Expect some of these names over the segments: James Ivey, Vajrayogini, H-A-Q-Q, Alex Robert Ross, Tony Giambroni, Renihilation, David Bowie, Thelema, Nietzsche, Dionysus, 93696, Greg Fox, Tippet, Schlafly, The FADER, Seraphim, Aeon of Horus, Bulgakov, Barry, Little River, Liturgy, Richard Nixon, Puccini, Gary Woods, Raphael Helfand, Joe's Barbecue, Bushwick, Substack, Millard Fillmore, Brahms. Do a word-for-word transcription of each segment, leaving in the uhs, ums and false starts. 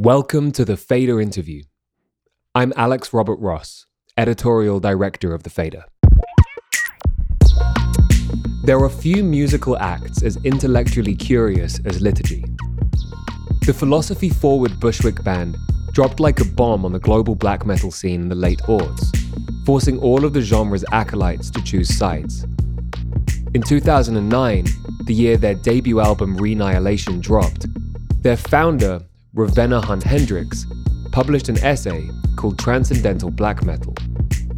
Welcome to The Fader Interview. I'm Alex Robert Ross, editorial director of The Fader. There are few musical acts as intellectually curious as Liturgy. The philosophy forward Bushwick band dropped like a bomb on the global black metal scene in the late aughts, forcing all of the genre's acolytes to choose sides. In two thousand nine, the year their debut album Renihilation dropped, their founder, Ravenna Hunt-Hendrix, published an essay called Transcendental Black Metal,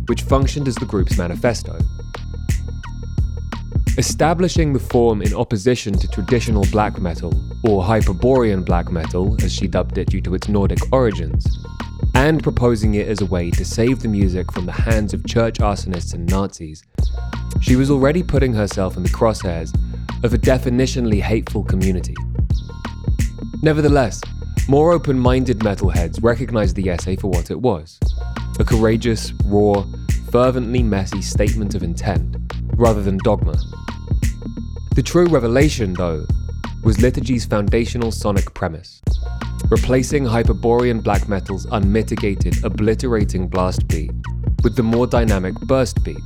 which functioned as the group's manifesto. Establishing the form in opposition to traditional black metal, or Hyperborean black metal as she dubbed it due to its Nordic origins, and proposing it as a way to save the music from the hands of church arsonists and Nazis, she was already putting herself in the crosshairs of a definitionally hateful community. Nevertheless, more open-minded metalheads recognized the essay for what it was, a courageous, raw, fervently messy statement of intent, rather than dogma. The true revelation, though, was Liturgy's foundational sonic premise, replacing Hyperborean black metal's unmitigated, obliterating blast beat with the more dynamic burst beat,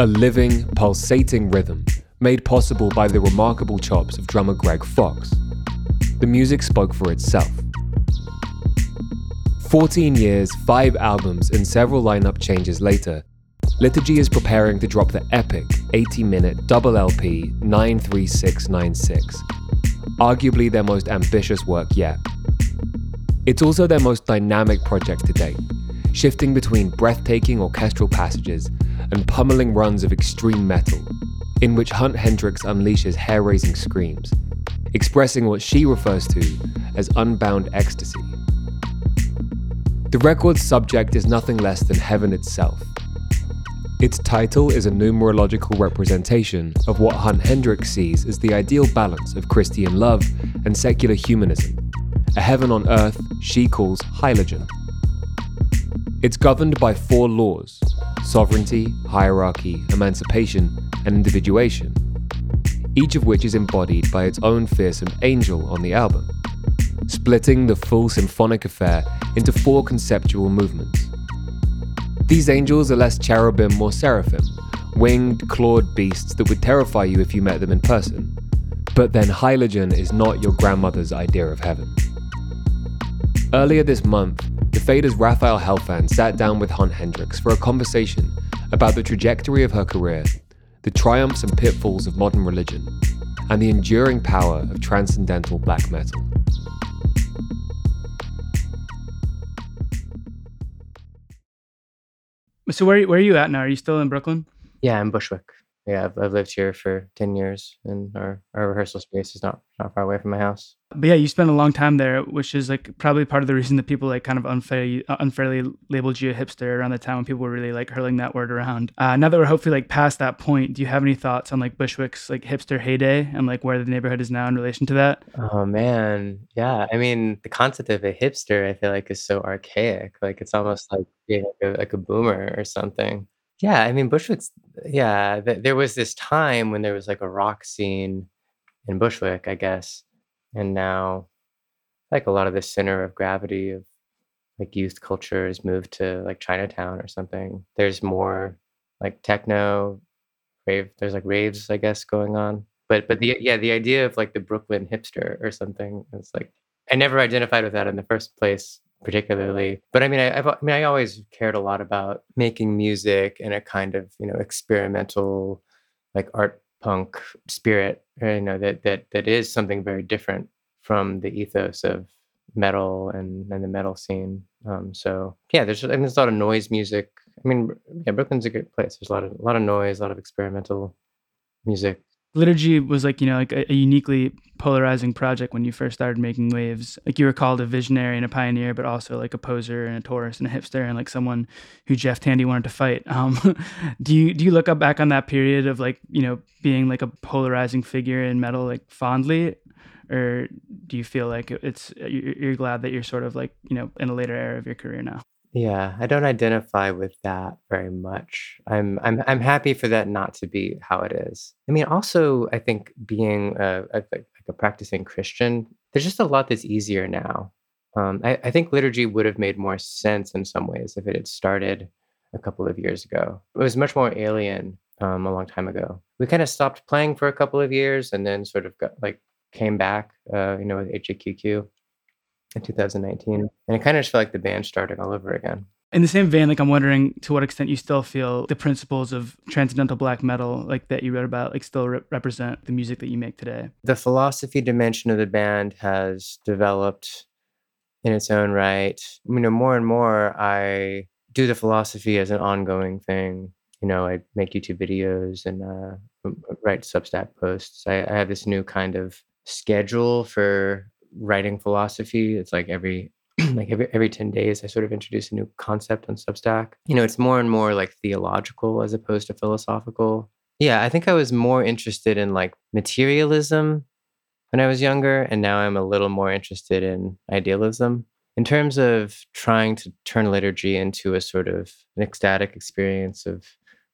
a living, pulsating rhythm made possible by the remarkable chops of drummer Greg Fox. The music spoke for itself. fourteen years, five albums, and several lineup changes later, Liturgy is preparing to drop the epic eighty-minute double L P nine three six nine six, arguably their most ambitious work yet. It's also their most dynamic project to date, shifting between breathtaking orchestral passages and pummeling runs of extreme metal, in which Hunt-Hendrix unleashes hair-raising screams, expressing what she refers to as unbound ecstasy. The record's subject is nothing less than heaven itself. Its title is a numerological representation of what Hunt-Hendrix sees as the ideal balance of Christian love and secular humanism, a heaven on earth she calls hylogen. It's governed by four laws: sovereignty, hierarchy, emancipation, and individuation, each of which is embodied by its own fearsome angel on the album, splitting the full symphonic affair into four conceptual movements. These angels are less cherubim or seraphim, winged, clawed beasts that would terrify you if you met them in person. But then hylogen is not your grandmother's idea of heaven. Earlier this month, the Fader's Raphael Helfand sat down with Hunt-Hendrix for a conversation about the trajectory of her career, the triumphs and pitfalls of modern religion, and the enduring power of transcendental black metal. So where, where are you at now? Are you still in Brooklyn? Yeah, I'm Bushwick. Yeah, I've, I've lived here for ten years, and our, our rehearsal space is not, not far away from my house. But yeah, you spent a long time there, which is like probably part of the reason that people like kind of unfairly, unfairly labeled you a hipster around the time when people were really like hurling that word around. Uh, now that we're hopefully like past that point, do you have any thoughts on like Bushwick's like hipster heyday and like where the neighborhood is now in relation to that? Oh man, yeah. I mean, the concept of a hipster, I feel like, is so archaic. Like it's almost like being like a, like a boomer or something. Yeah, I mean, Bushwick's, yeah, th- there was this time when there was like a rock scene in Bushwick, I guess. And now, like, a lot of the center of gravity of like youth culture has moved to like Chinatown or something. There's more like techno, rave, there's like raves, I guess, going on. But, but the, yeah, the idea of like the Brooklyn hipster or something is like, I never identified with that in the first place particularly. But I mean, I, I've, I mean, I always cared a lot about making music in a kind of, you know, experimental, like art punk spirit, you know, that that that is something very different from the ethos of metal and, and the metal scene. Um, so yeah, there's I mean, there's a lot of noise music. I mean, yeah, Brooklyn's a good place. There's a lot of a lot of noise, a lot of experimental music. Liturgy was like, you know, like a, a uniquely polarizing project when you first started making waves. Like you were called a visionary and a pioneer, but also like a poser and a tourist and a hipster and like someone who Jeff Tandy wanted to fight. Um, do you do you look up back on that period of like, you know, being like a polarizing figure in metal like fondly, or do you feel like it's you're glad that you're sort of like, you know, in a later era of your career now? Yeah, I don't identify with that very much. I'm I'm I'm happy for that not to be how it is. I mean, also, I think being a, a, like a practicing Christian, there's just a lot that's easier now. Um, I, I think Liturgy would have made more sense in some ways if it had started a couple of years ago. It was much more alien um, a long time ago. We kind of stopped playing for a couple of years and then sort of got, like came back, uh, you know, with H A Q Q in two thousand nineteen. And it kind of just felt like the band started all over again. In the same vein, like I'm wondering to what extent you still feel the principles of Transcendental Black Metal, like that you read about, like still re- represent the music that you make today. The philosophy dimension of the band has developed in its own right. You know, more and more I do the philosophy as an ongoing thing. You know, I make YouTube videos and uh, write Substack posts. I, I have this new kind of schedule for writing philosophy. It's like every like every every ten days, I sort of introduce a new concept on Substack. You know, it's more and more like theological as opposed to philosophical. Yeah, I think I was more interested in like materialism when I was younger, and now I'm a little more interested in idealism. In terms of trying to turn liturgy into a sort of an ecstatic experience of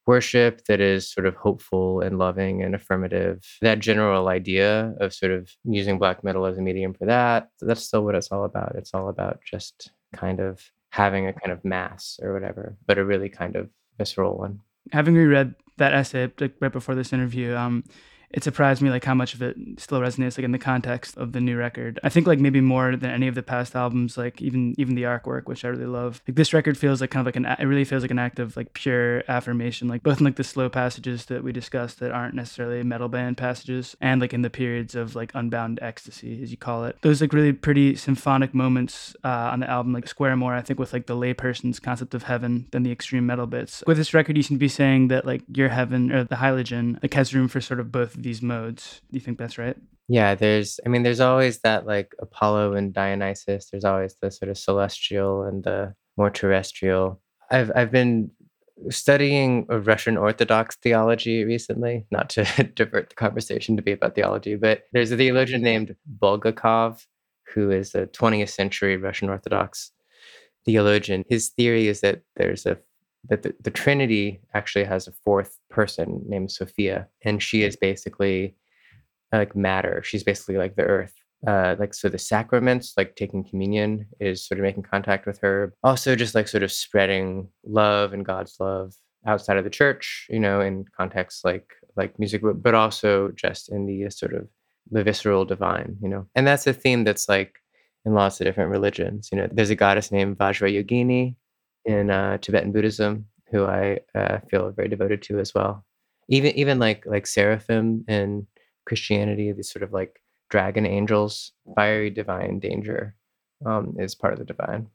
worship that is sort of hopeful and loving and affirmative, that general idea of sort of using black metal as a medium for that, that's still what it's all about. It's all about just kind of having a kind of mass or whatever, but a really kind of visceral one. Having reread that essay like right before this interview, um, it surprised me like how much of it still resonates like in the context of the new record. I think like maybe more than any of the past albums, like even even the artwork, which I really love. Like this record feels like kind of like an it really feels like an act of like pure affirmation, like both in like the slow passages that we discussed that aren't necessarily metal band passages, and like in the periods of like unbound ecstasy, as you call it. Those like really pretty symphonic moments uh, on the album like square more, I think, with like the layperson's concept of heaven than the extreme metal bits. With this record, you seem to be saying that like your heaven or the hylogen like has room for sort of both these modes. Do you think that's right? Yeah, there's, I mean, there's always that like Apollo and Dionysus. There's always the sort of celestial and the more terrestrial. I've I've been studying a Russian Orthodox theology recently, not to divert the conversation to be about theology, but there's a theologian named Bulgakov, who is a twentieth century Russian Orthodox theologian. His theory is that there's a that the, the Trinity actually has a fourth person named Sophia, and she is basically like matter. She's basically like the earth. Uh, like, so the sacraments, like taking communion, is sort of making contact with her. Also just like sort of spreading love and God's love outside of the church, you know, in contexts like, like music, but also just in the sort of the visceral divine, you know. And that's a theme that's like in lots of different religions. You know, there's a goddess named Vajrayogini in uh, Tibetan Buddhism, who I uh, feel very devoted to as well. Even even like like Seraphim in Christianity, these sort of like dragon angels, fiery divine danger um, is part of the divine.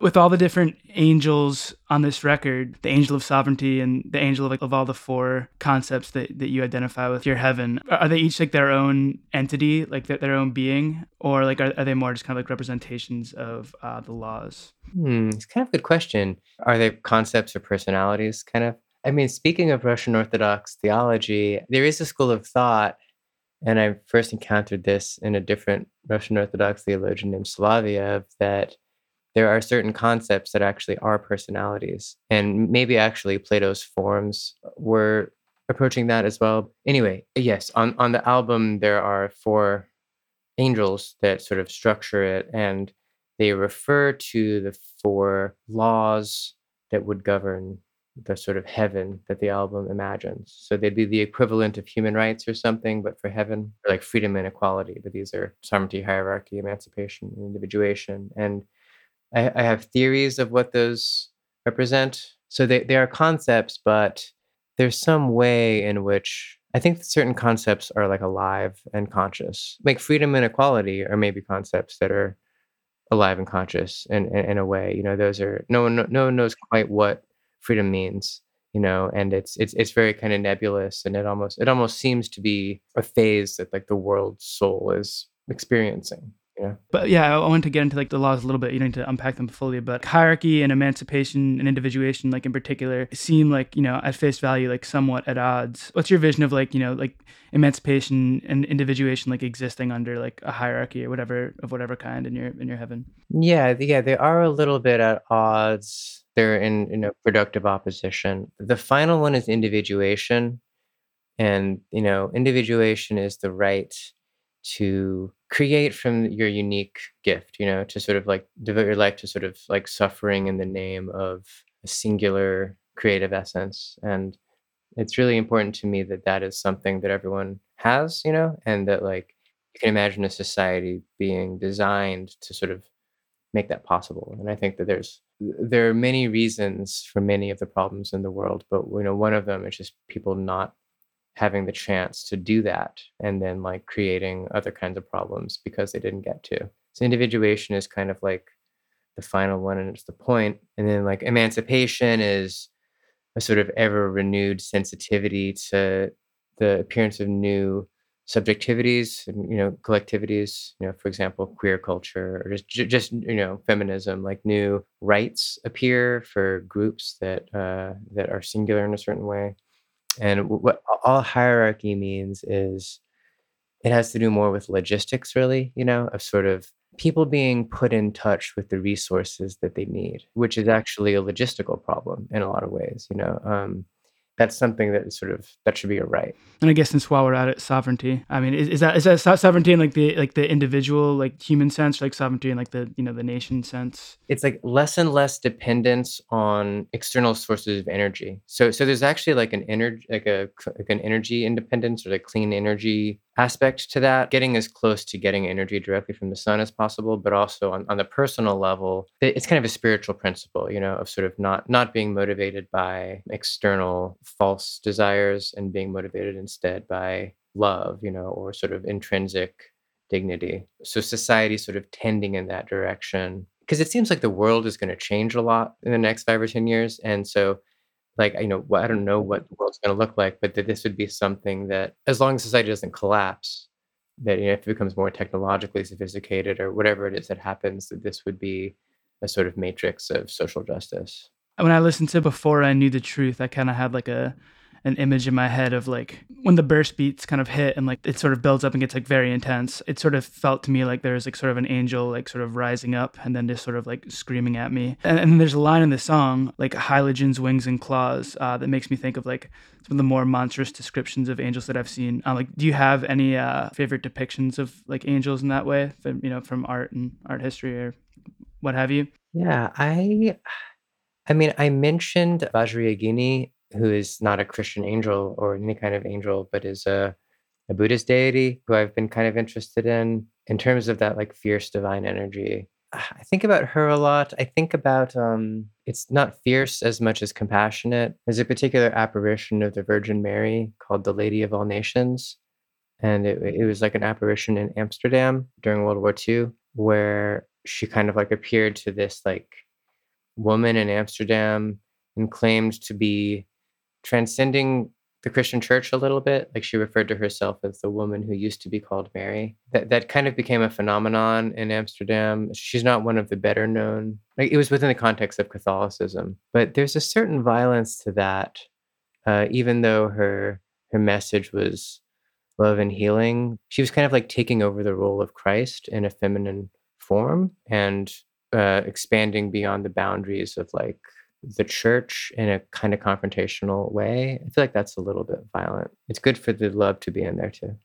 With all the different angels on this record, the angel of sovereignty and the angel of, like, of all the four concepts that, that you identify with your heaven, are they each like their own entity, like their, their own being, or like are, are they more just kind of like representations of uh, the laws? Hmm, it's kind of a good question. Are they concepts or personalities? Kind of. I mean, speaking of Russian Orthodox theology, there is a school of thought, and I first encountered this in a different Russian Orthodox theologian named Solovyev, that there are certain concepts that actually are personalities. And maybe actually Plato's forms were approaching that as well. Anyway, yes, on, on the album, there are four angels that sort of structure it, and they refer to the four laws that would govern the sort of heaven that the album imagines. So they'd be the equivalent of human rights or something, but for heaven, like freedom and equality, but these are sovereignty, hierarchy, emancipation, and individuation. And I have theories of what those represent. So they, they are concepts, but there's some way in which I think certain concepts are like alive and conscious. Like freedom and equality are maybe concepts that are alive and conscious in, in, in a way. You know, those are, no one, no one knows quite what freedom means, you know, and it's it's it's very kind of nebulous, and it almost it almost seems to be a phase that like the world's soul is experiencing. Yeah. But yeah, I want to get into like the laws a little bit. You don't need to unpack them fully, but hierarchy and emancipation and individuation, like in particular, seem like, you know, at face value, like somewhat at odds. What's your vision of like, you know, like emancipation and individuation, like existing under like a hierarchy or whatever, of whatever kind in your, in your heaven? Yeah. Yeah. They are a little bit at odds. They're in, you know, productive opposition. The final one is individuation, and, you know, individuation is the right to create from your unique gift, you know, to sort of like devote your life to sort of like suffering in the name of a singular creative essence. And it's really important to me that that is something that everyone has, you know, and that like you can imagine a society being designed to sort of make that possible. And I think that there's there are many reasons for many of the problems in the world, but you know, one of them is just people not having the chance to do that, and then like creating other kinds of problems because they didn't get to. So individuation is kind of like the final one, and it's the point. And then like emancipation is a sort of ever renewed sensitivity to the appearance of new subjectivities, and, you know, collectivities, you know, for example, queer culture, or just, just, you know, feminism, like new rights appear for groups that, uh, that are singular in a certain way. And what all hierarchy means is it has to do more with logistics, really, you know, of sort of people being put in touch with the resources that they need, which is actually a logistical problem in a lot of ways, you know. Um, that's something that is sort of, that should be a right. And I guess since while we're at it, sovereignty, I mean, is, is that is that sovereignty in like the, like the individual, like human sense, or like sovereignty in like the, you know, the nation sense? It's like less and less dependence on external sources of energy. So, so there's actually like an energy, like a, like an energy independence or like clean energy aspect to that, getting as close to getting energy directly from the sun as possible, but also on, on the personal level, it's kind of a spiritual principle, you know, of sort of not, not being motivated by external false desires and being motivated instead by love, you know, or sort of intrinsic dignity. So society sort of tending in that direction, because it seems like the world is going to change a lot in the next five or ten years. And so like, you know, I don't know what the world's going to look like, but that this would be something that, as long as society doesn't collapse, that, you know, if it becomes more technologically sophisticated or whatever it is that happens, that this would be a sort of matrix of social justice. When I listened to Before I Knew the Truth, I kind of had like a an image in my head of like when the burst beats kind of hit and like it sort of builds up and gets like very intense. It sort of felt to me like there was like sort of an angel like sort of rising up and then just sort of like screaming at me. And, and there's a line in the song, like hylogen's wings and claws, uh, that makes me think of like some of the more monstrous descriptions of angels that I've seen. Uh, like, do you have any uh, favorite depictions of like angels in that way, from, you know, from art and art history or what have you? Yeah, I, I mean, I mentioned Vajrayogini, who is not a Christian angel or any kind of angel, but is a, a Buddhist deity who I've been kind of interested in, in terms of that like fierce divine energy. I think about her a lot. I think about, um, it's not fierce as much as compassionate. There's a particular apparition of the Virgin Mary called the Lady of All Nations. And it, it was like an apparition in Amsterdam during World War Two, where she kind of like appeared to this like woman in Amsterdam and claimed to be transcending the Christian church a little bit. Like, she referred to herself as the woman who used to be called Mary. That that kind of became a phenomenon in Amsterdam. She's not one of the better known. Like, it was within the context of Catholicism, but there's a certain violence to that, uh, even though her her message was love and healing. She was kind of like taking over the role of Christ in a feminine form and uh, expanding beyond the boundaries of like the church in a kind of confrontational way. I feel like that's a little bit violent. It's good for the love to be in there too.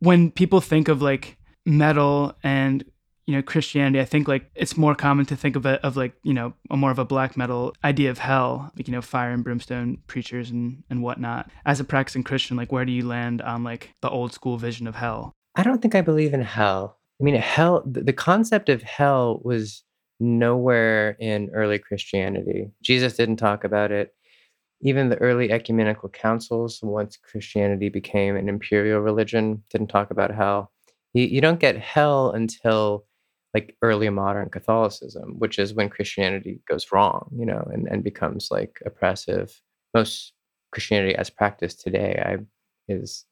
When people think of like metal and you know, Christianity, I think like it's more common to think of it of like, you know, a more of a black metal idea of hell, like, you know, fire and brimstone preachers and, and whatnot. As a practicing Christian, like where do you land on like the old school vision of hell? I don't think I believe in hell. I mean, hell, the concept of hell was nowhere in early Christianity. Jesus didn't talk about it. Even the early ecumenical councils, once Christianity became an imperial religion, didn't talk about hell. You, you don't get hell until like early modern Catholicism, which is when Christianity goes wrong, you know, and, and becomes like oppressive. Most Christianity as practiced today I, is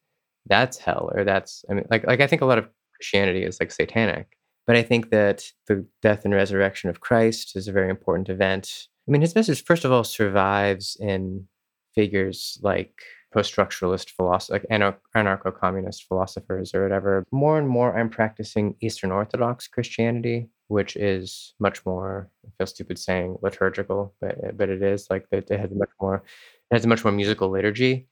that's hell or that's, I mean, like, like I think a lot of Christianity is like satanic, but I think that the death and resurrection of Christ is a very important event. I mean, his message, first of all, survives in figures like post-structuralist philosophers, like anar- anarcho-communist philosophers or whatever. More and more, I'm practicing Eastern Orthodox Christianity, which is much more, I feel stupid saying liturgical, but but it is like it, it has much more, it has a much more musical liturgy.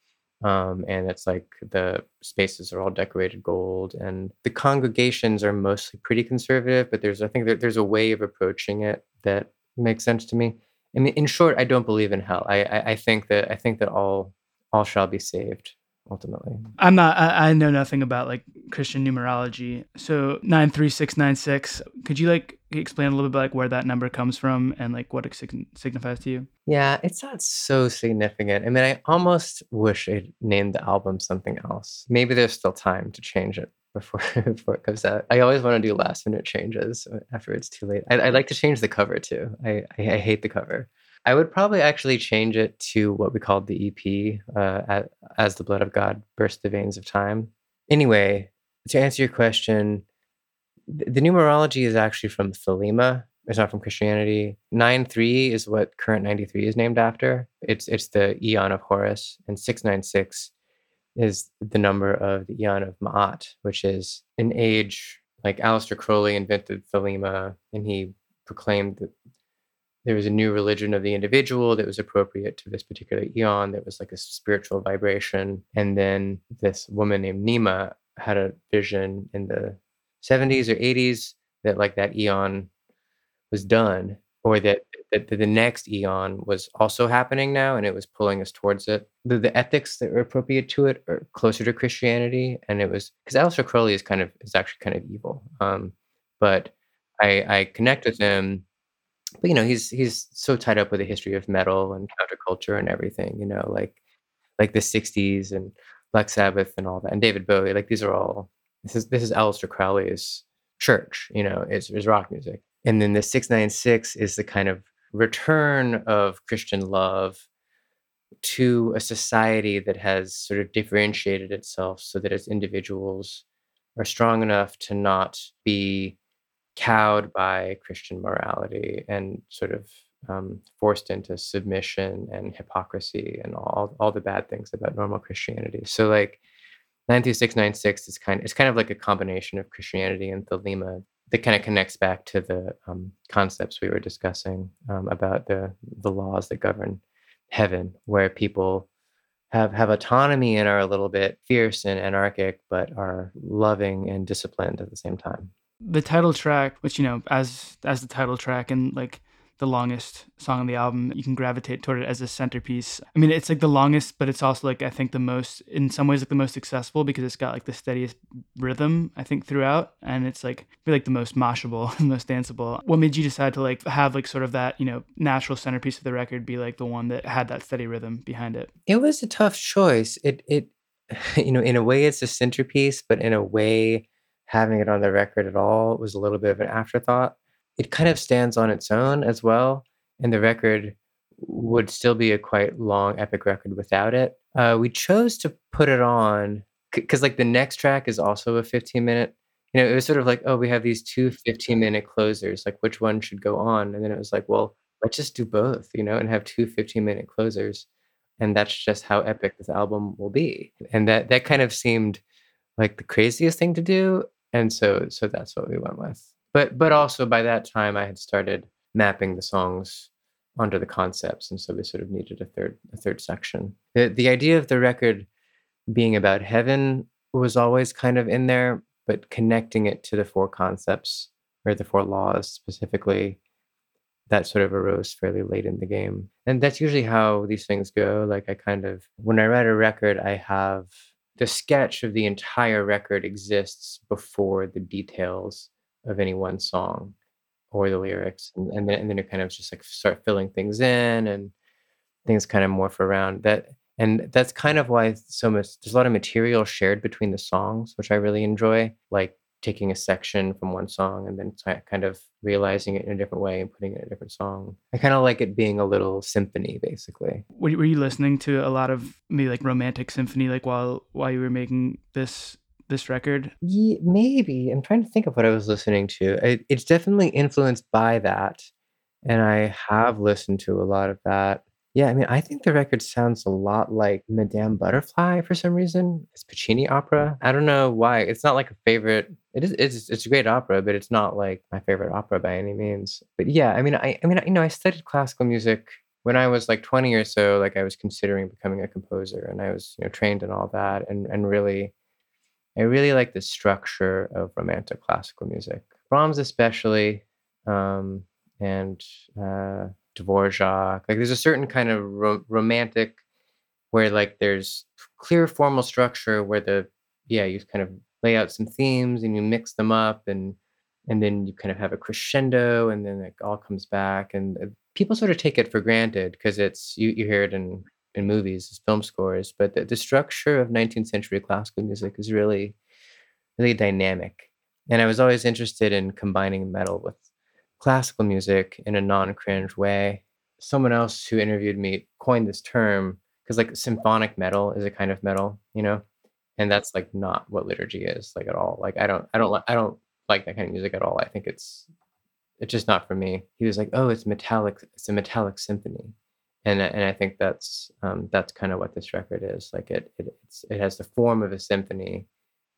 Um, and it's like the spaces are all decorated gold and the congregations are mostly pretty conservative, but there's, I think there, there's a way of approaching it that makes sense to me. I mean, in short, I don't believe in hell. I, I, I think that I think that all all shall be saved ultimately. I'm not. I, I know nothing about like Christian numerology. So nine three six nine six. Could you like explain a little bit like where that number comes from and like what it sig- signifies to you? Yeah, it's not so significant. I mean, I almost wish I named the album something else. Maybe there's still time to change it before before it comes out. I always want to do last minute changes after it's too late. I, I like to change the cover too. I, I I hate the cover. I would probably actually change it to what we called the E P, uh, As the Blood of God Burst the Veins of Time. Anyway, to answer your question, the numerology is actually from Thelema. It's not from Christianity. nine three is what current ninety-three is named after. It's it's the Aeon of Horus, and six nine six is the number of the Aeon of Ma'at, which is an age. Like Aleister Crowley invented Thelema, and he proclaimed that there was a new religion of the individual that was appropriate to this particular Aeon. That was like a spiritual vibration. And then this woman named Nema had a vision in the seventies or eighties that like that Aeon was done, or that, that the next Aeon was also happening now and it was pulling us towards it. The, the ethics that were appropriate to it are closer to Christianity. And it was, because Aleister Crowley is kind of, is actually kind of evil. Um, but I, I connect with him. But, you know, he's he's so tied up with the history of metal and counterculture and everything, you know, like like the sixties and Black Sabbath and all that. And David Bowie, like these are all, this is this is Aleister Crowley's church, you know, it's, it's rock music. And then the six nine six is the kind of return of Christian love to a society that has sort of differentiated itself so that its individuals are strong enough to not be cowed by Christian morality and sort of um, forced into submission and hypocrisy and all all the bad things about normal Christianity. So like nine three six nine six is kind of, it's kind of like a combination of Christianity and Thelema that kind of connects back to the um, concepts we were discussing um, about the the laws that govern heaven, where people have have autonomy and are a little bit fierce and anarchic, but are loving and disciplined at the same time. The title track, which, you know, as as the title track and like the longest song on the album, you can gravitate toward it as a centerpiece. I mean, it's like the longest, but it's also like, I think the most, in some ways, like the most successful because it's got like the steadiest rhythm, I think, throughout. And it's like, I feel like the most moshable, the most danceable. What made you decide to like have like sort of that, you know, natural centerpiece of the record be like the one that had that steady rhythm behind it? It was a tough choice. It, it, you know, in a way it's a centerpiece, but in a way, having it on the record at all was a little bit of an afterthought. It kind of stands on its own as well, and the record would still be a quite long epic record without it. Uh, we chose to put it on because c- like the next track is also a fifteen minute, you know, it was sort of like, oh, we have these two fifteen minute closers, like which one should go on? And then it was like, well, let's just do both, you know, and have two fifteen minute closers. And that's just how epic this album will be. And that that kind of seemed like the craziest thing to do. And so so that's what we went with. But but also by that time I had started mapping the songs onto the concepts. And so we sort of needed a third a third section. The the idea of the record being about heaven was always kind of in there, but connecting it to the four concepts or the four laws specifically, that sort of arose fairly late in the game. And that's usually how these things go. Like I kind of, when I write a record, I have the sketch of the entire record exists before the details of any one song or the lyrics. And, and then, and then it kind of just like start filling things in and things kind of morph around that. And that's kind of why so much, there's a lot of material shared between the songs, which I really enjoy, like taking a section from one song and then t- kind of realizing it in a different way and putting it in a different song. I kind of like it being a little symphony, basically. Were you, were you listening to a lot of maybe like romantic symphony, like while while you were making this this record? Yeah, maybe. I'm trying to think of what I was listening to. It, it's definitely influenced by that. And I have listened to a lot of that. Yeah, I mean, I think the record sounds a lot like Madame Butterfly for some reason. It's Puccini opera. I don't know why. It's not like a favorite. It is. It's, it's a great opera, but it's not like my favorite opera by any means. But yeah, I mean, I, I mean, you know, I studied classical music when I was like twenty or so. Like I was considering becoming a composer, and I was, you know, trained in all that, and and really, I really like the structure of romantic classical music. Brahms especially, um, and. Uh, Dvorak, like there's a certain kind of ro- romantic where like there's clear formal structure where the yeah you kind of lay out some themes and you mix them up and and then you kind of have a crescendo and then it all comes back, and people sort of take it for granted because it's you, you hear it in in movies as film scores, but the, the structure of nineteenth century classical music is really really dynamic, and I was always interested in combining metal with classical music in a non-cringe way. Someone else who interviewed me coined this term because like symphonic metal is a kind of metal, you know, and that's like not what liturgy is like at all. Like I don't, I don't, li- I don't like that kind of music at all. I think it's, it's just not for me. He was like, oh, it's metallic. It's a metallic symphony, and and I think that's um, that's kind of what this record is. Like it, it, it's, it has the form of a symphony,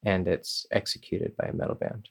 and it's executed by a metal band.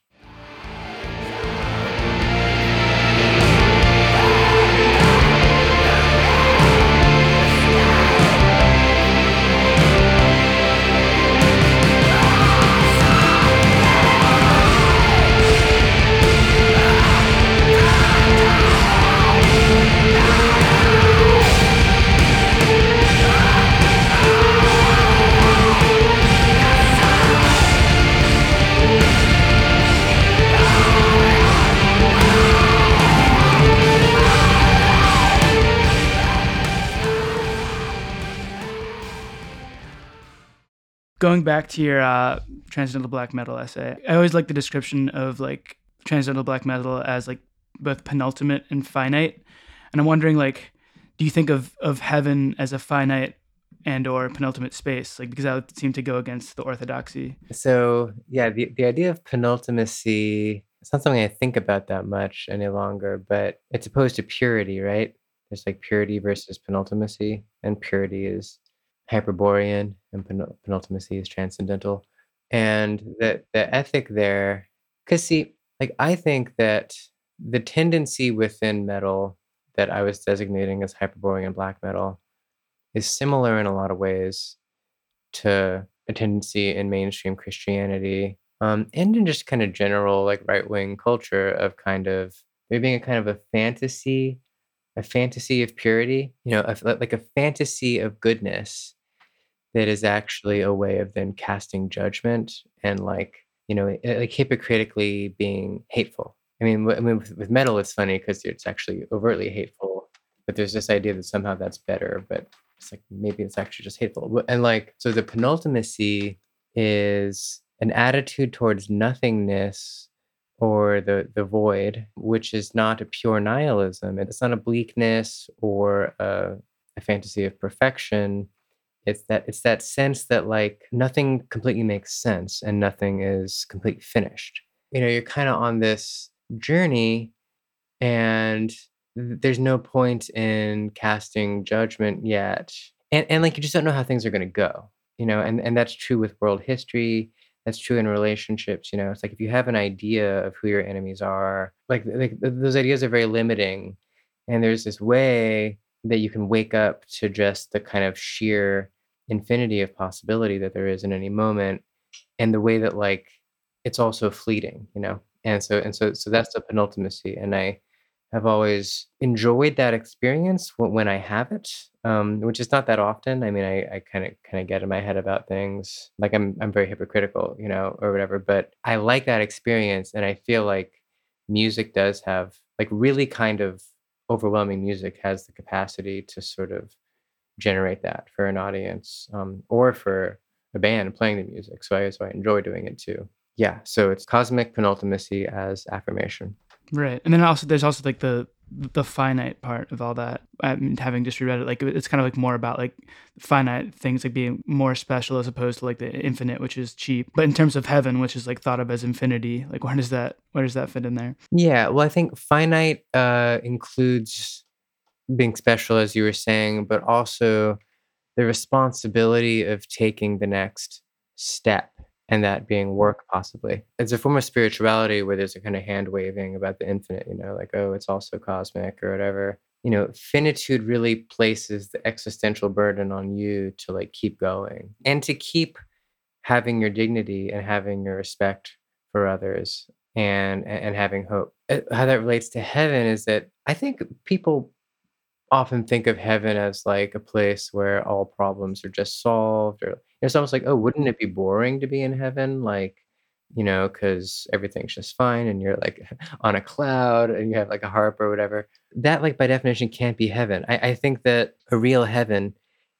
Going back to your uh, Transcendental Black Metal essay, I always like the description of like Transcendental Black Metal as like both penultimate and finite. And I'm wondering, like, do you think of, of heaven as a finite and or penultimate space? Like, because that would seem to go against the orthodoxy. So yeah, the, the idea of penultimacy, it's not something I think about that much any longer, but it's opposed to purity, right? There's like purity versus penultimacy, and purity is Hyperborean and pen- penultimacy is transcendental, and the the ethic there, because see, like I think that the tendency within metal that I was designating as Hyperborean Black Metal is similar in a lot of ways to a tendency in mainstream Christianity, um, and in just kind of general like right wing culture of kind of there being a kind of a fantasy. A fantasy of purity, you know, a, like a fantasy of goodness that is actually a way of then casting judgment and like, you know, like hypocritically being hateful. I mean, I mean with, with metal, it's funny because it's actually overtly hateful, but there's this idea that somehow that's better, but it's like, maybe it's actually just hateful. And like, so the penultimacy is an attitude towards nothingness or the, the void, which is not a pure nihilism. It's not a bleakness or a, a fantasy of perfection. It's that it's that sense that like nothing completely makes sense and nothing is completely finished. You know, you're kind of on this journey and th- there's no point in casting judgment yet. And and like you just don't know how things are going to go, you know, and, and that's true with world history. That's true in relationships, you know, it's like if you have an idea of who your enemies are, like, like those ideas are very limiting. And there's this way that you can wake up to just the kind of sheer infinity of possibility that there is in any moment. And the way that like, it's also fleeting, you know, And so, and so, so that's the penultimacy. And I have always enjoyed that experience when, when I have it, um, which is not that often. I mean, I kind of kind of get in my head about things, like I'm I'm very hypocritical, you know, or whatever. But I like that experience, and I feel like music does have, like, really kind of overwhelming music has the capacity to sort of generate that for an audience, um, or for a band playing the music. So I, so I enjoy doing it too. Yeah, so it's cosmic penultimacy as affirmation. Right. And then also there's also like the the finite part of all that. I mean, having just reread it, like it's kind of like more about like finite things, like being more special as opposed to like the infinite, which is cheap. But in terms of heaven, which is like thought of as infinity, like where does that where does that fit in there? Yeah, well, I think finite uh, includes being special, as you were saying, but also the responsibility of taking the next step. And that being work, possibly. It's a form of spirituality where there's a kind of hand waving about the infinite, you know, like, oh, it's also cosmic or whatever. You know, finitude really places the existential burden on you to like keep going and to keep having your dignity and having your respect for others and and having hope. How that relates to heaven is that I think people often think of heaven as like a place where all problems are just solved, or it's almost like, oh, wouldn't it be boring to be in heaven? Like, you know, because everything's just fine and you're like on a cloud and you have like a harp or whatever. That, like, by definition can't be heaven. I, I think that a real heaven,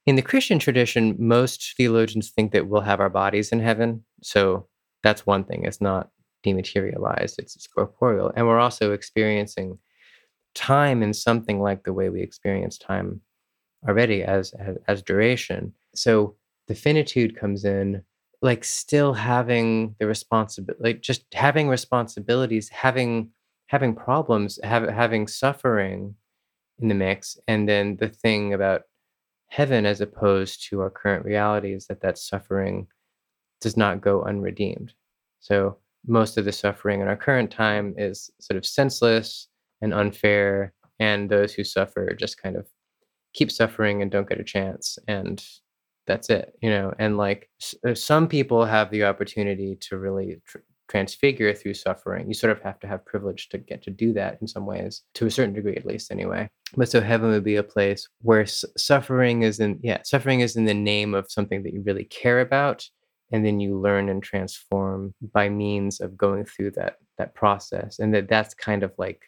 in the Christian tradition, most theologians think that we'll have our bodies in heaven. So that's one thing. It's not dematerialized. It's, it's corporeal. And we're also experiencing time in something like the way we experience time already as as, as duration. So the finitude comes in, like still having the responsibility, like just having responsibilities, having having problems, have, having suffering in the mix. And then the thing about heaven as opposed to our current reality is that that suffering does not go unredeemed. So most of the suffering in our current time is sort of senseless and unfair, and those who suffer just kind of keep suffering and don't get a chance, and that's it, you know. And like s- some people have the opportunity to really tr- transfigure through suffering. You sort of have to have privilege to get to do that in some ways, to a certain degree at least, anyway. But so heaven would be a place where s- suffering is in, yeah, suffering is in the name of something that you really care about, and then you learn and transform by means of going through that that process, and that that's kind of like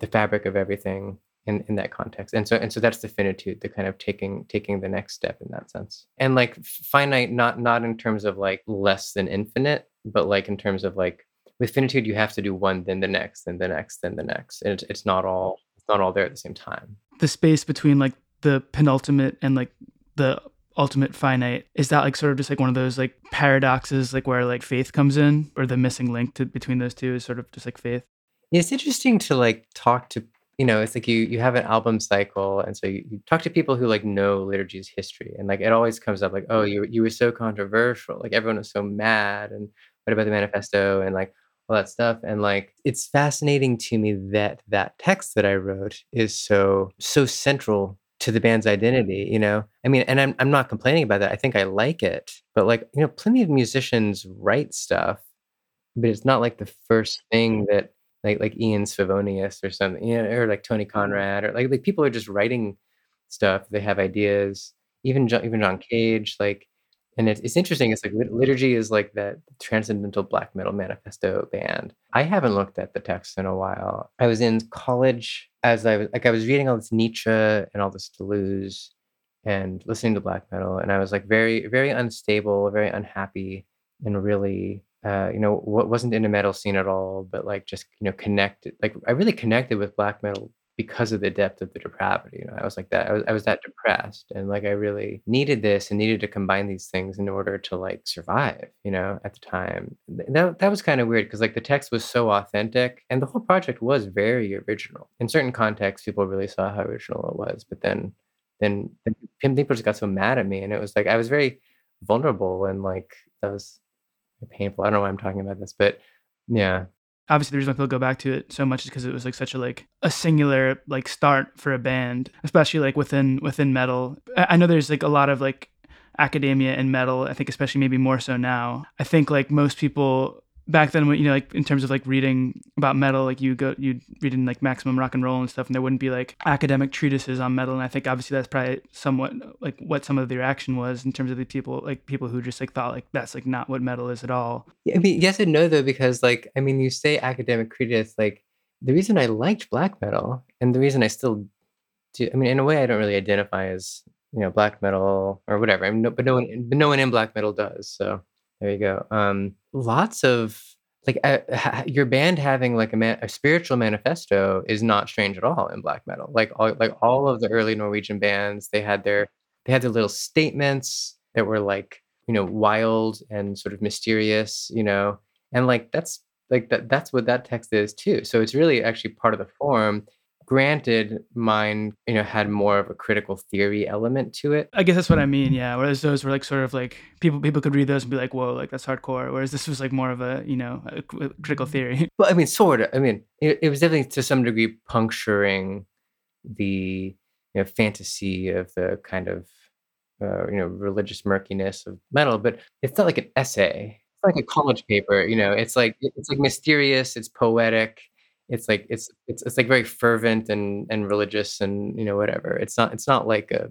the fabric of everything in, in that context. And so and so that's the finitude, the kind of taking taking the next step in that sense. And like finite, not not in terms of like less than infinite, but like in terms of like with finitude, you have to do one, then the next, then the next, then the next. And it's, it's not all it's not all there at the same time. The space between like the penultimate and like the ultimate finite, is that like sort of just like one of those like paradoxes, like where like faith comes in, or the missing link to, between those two is sort of just like faith? It's interesting to like talk to, you know, it's like you you have an album cycle, and so you, you talk to people who like know Liturgy's history, and like it always comes up like, oh, you you were so controversial, like everyone was so mad, and what about the manifesto and like all that stuff. And like it's fascinating to me that that text that I wrote is so so central to the band's identity, you know. I mean, and I'm I'm not complaining about that. I think I like it, but like, you know, plenty of musicians write stuff, but it's not like the first thing that. Like like Ian Slavonius or something, you know, or like Tony Conrad, or like like people are just writing stuff. They have ideas. Even John, even John Cage, like, and it's it's interesting. It's like Liturgy is like that Transcendental Black Metal manifesto band. I haven't looked at the text in a while. I was in college as I was like I was reading all this Nietzsche and all this Deleuze, and listening to black metal, and I was like very very unstable, very unhappy, and really. Uh, you know, what wasn't in the metal scene at all, but like just, you know, connected, like I really connected with black metal because of the depth of the depravity. You know, I was like that, I was, I was that depressed, and like I really needed this and needed to combine these things in order to like survive, you know, at the time. That, that was kind of weird because like the text was so authentic, and the whole project was very original. In certain contexts, people really saw how original it was, but then, then, then people just got so mad at me, and it was like, I was very vulnerable, and like that was painful. I don't know why I'm talking about this, but yeah. Obviously, the reason people go back to it so much is because it was like such a like a singular like start for a band, especially like within within metal. I know there's like a lot of like academia and metal. I think especially maybe more so now. I think like most people back then, when, you know, like in terms of like reading about metal, like you go, you'd read in like Maximum Rock and Roll and stuff, and there wouldn't be like academic treatises on metal. And I think obviously that's probably somewhat like what some of the reaction was in terms of the people, like people who just like thought like that's like not what metal is at all. Yeah, I mean, yes and no though, because like, I mean, you say academic treatise, like the reason I liked black metal and the reason I still do, I mean, in a way I don't really identify as, you know, black metal or whatever. I mean, no, but no one, but no one in black metal does. So there you go. Um, lots of like uh, ha- your band having like a, man- a spiritual manifesto is not strange at all in black metal. Like all, like all of the early Norwegian bands, they had their they had their little statements that were like, you know, wild and sort of mysterious, you know, and like that's like that that's what that text is too. So it's really actually part of the form. Granted, mine, you know, had more of a critical theory element to it. I guess that's what I mean, yeah. Whereas those were like sort of like people people could read those and be like, whoa, like that's hardcore. Whereas this was like more of a, you know, a critical theory. Well, I mean, sort of. I mean, it, it was definitely to some degree puncturing the, you know, fantasy of the kind of, uh, you know, religious murkiness of metal. But it's not like an essay. It's like a college paper, you know. It's like it's like mysterious. It's poetic. It's like it's it's it's like very fervent and, and religious and, you know, whatever. It's not it's not like a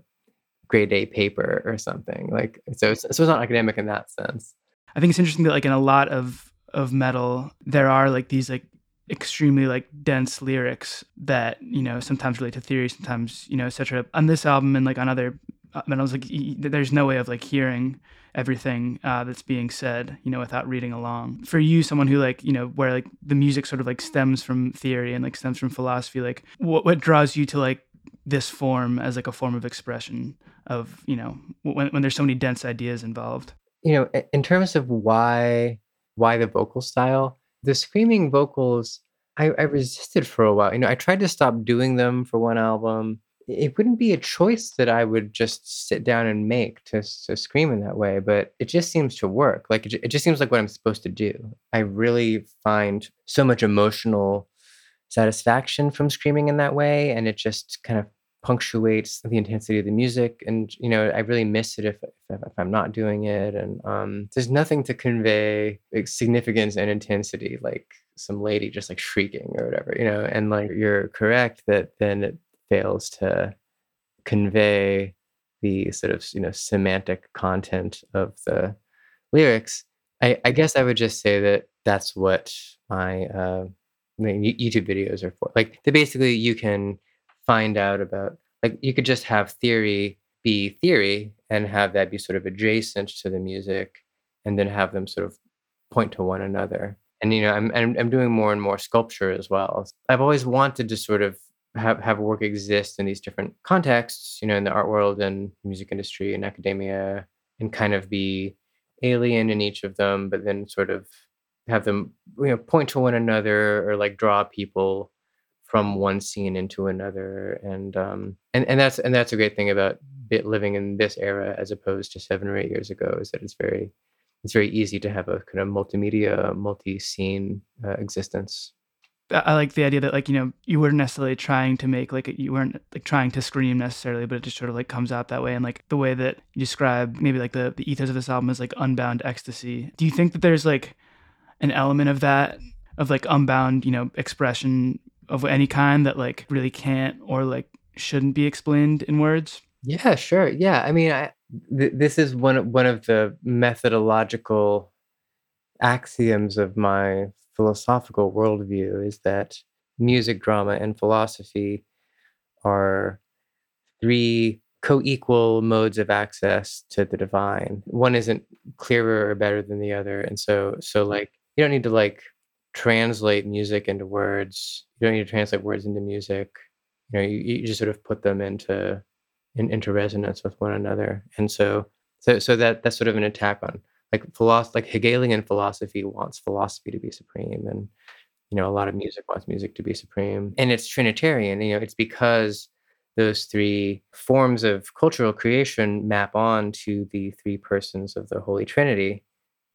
grade A paper or something like so. It's, so it's not academic in that sense. I think it's interesting that like in a lot of of metal there are like these like extremely like dense lyrics that, you know, sometimes relate to theory, sometimes, you know, et cetera. On this album and like on other metals, like there's no way of like hearing everything uh, that's being said, you know, without reading along. For you, someone who like, you know, where like the music sort of like stems from theory and like stems from philosophy, like what, what draws you to like this form as like a form of expression of, you know, when, when there's so many dense ideas involved? You know, in terms of why, why the vocal style, the screaming vocals, I, I resisted for a while. You know, I tried to stop doing them for one album. It wouldn't be a choice that I would just sit down and make to, to scream in that way, but it just seems to work. Like, it, it just seems like what I'm supposed to do. I really find so much emotional satisfaction from screaming in that way, and it just kind of punctuates the intensity of the music. And, you know, I really miss it if, if, if I'm not doing it. And um, there's nothing to convey like, significance and intensity, like some lady just like shrieking or whatever, you know, and like you're correct that then it fails to convey the sort of, you know, semantic content of the lyrics. I, I guess I would just say that that's what my uh, YouTube videos are for. Like, they basically, you can find out about, like, you could just have theory be theory and have that be sort of adjacent to the music, and then have them sort of point to one another. And, you know, I'm I'm, I'm doing more and more sculpture as well. I've always wanted to sort of have have work exist in these different contexts, you know, in the art world and music industry and academia, and kind of be alien in each of them, but then sort of have them, you know, point to one another or like draw people from one scene into another. And um and, and that's and that's a great thing about bit living in this era as opposed to seven or eight years ago, is that it's very it's very easy to have a kind of multimedia, multi-scene uh, existence. I like the idea that, like, you know, you weren't necessarily trying to make, like, you weren't like trying to scream necessarily, but it just sort of like comes out that way. And like the way that you describe maybe like the, the ethos of this album is like unbound ecstasy. Do you think that there's like an element of that, of like unbound, you know, expression of any kind that like really can't or like shouldn't be explained in words? Yeah, sure. Yeah. I mean, I, th- this is one of, one of the methodological axioms of my philosophical worldview, is that music, drama, and philosophy are three co-equal modes of access to the divine. One isn't clearer or better than the other. And so, so like, you don't need to like translate music into words. You don't need to translate words into music. You know, you, you just sort of put them into, in, into resonance with one another. And so, so, so that, that's sort of an attack on, Like philosoph- like Hegelian philosophy wants philosophy to be supreme, and, you know, a lot of music wants music to be supreme, and it's Trinitarian. You know, it's because those three forms of cultural creation map on to the three persons of the Holy Trinity,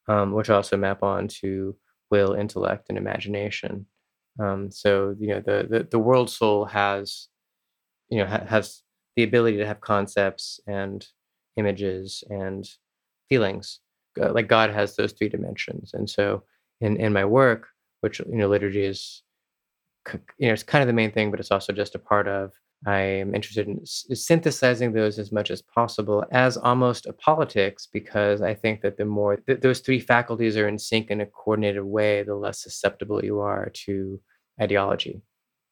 um, which also map on to will, intellect, and imagination. Um, so, you know, the, the the world soul has, you know, ha- has the ability to have concepts and images and feelings. Like God has those three dimensions, and so in, in my work, which, you know, liturgy is, you know, it's kind of the main thing, but it's also just a part of. I am interested in s- synthesizing those as much as possible as almost a politics, because I think that the more th- those three faculties are in sync in a coordinated way, the less susceptible you are to ideology.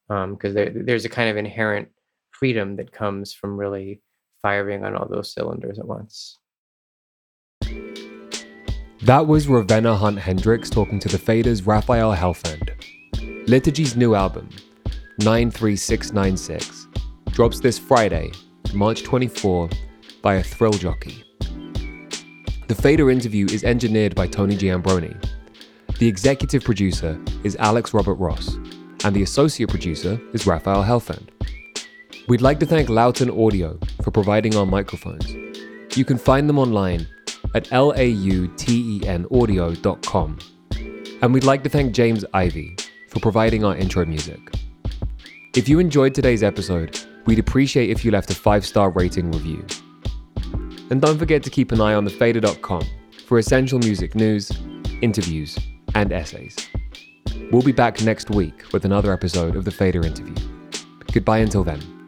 Because um, there, there's a kind of inherent freedom that comes from really firing on all those cylinders at once. That was Ravenna Hunt-Hendrix talking to the Fader's Raphael Helfand. Liturgy's new album, nine three six nine six, drops this Friday, March twenty-fourth, via Thrill Jockey. The Fader interview is engineered by Tony Giambroni. The executive producer is Alex Robert Ross, and the associate producer is Raphael Helfand. We'd like to thank Lauten Audio for providing our microphones. You can find them online at lauten audio dot com. And we'd like to thank James Ivey for providing our intro music. If you enjoyed today's episode, we'd appreciate if you left a five-star rating review. And don't forget to keep an eye on the fader dot com for essential music news, interviews, and essays. We'll be back next week with another episode of The Fader Interview. Goodbye until then.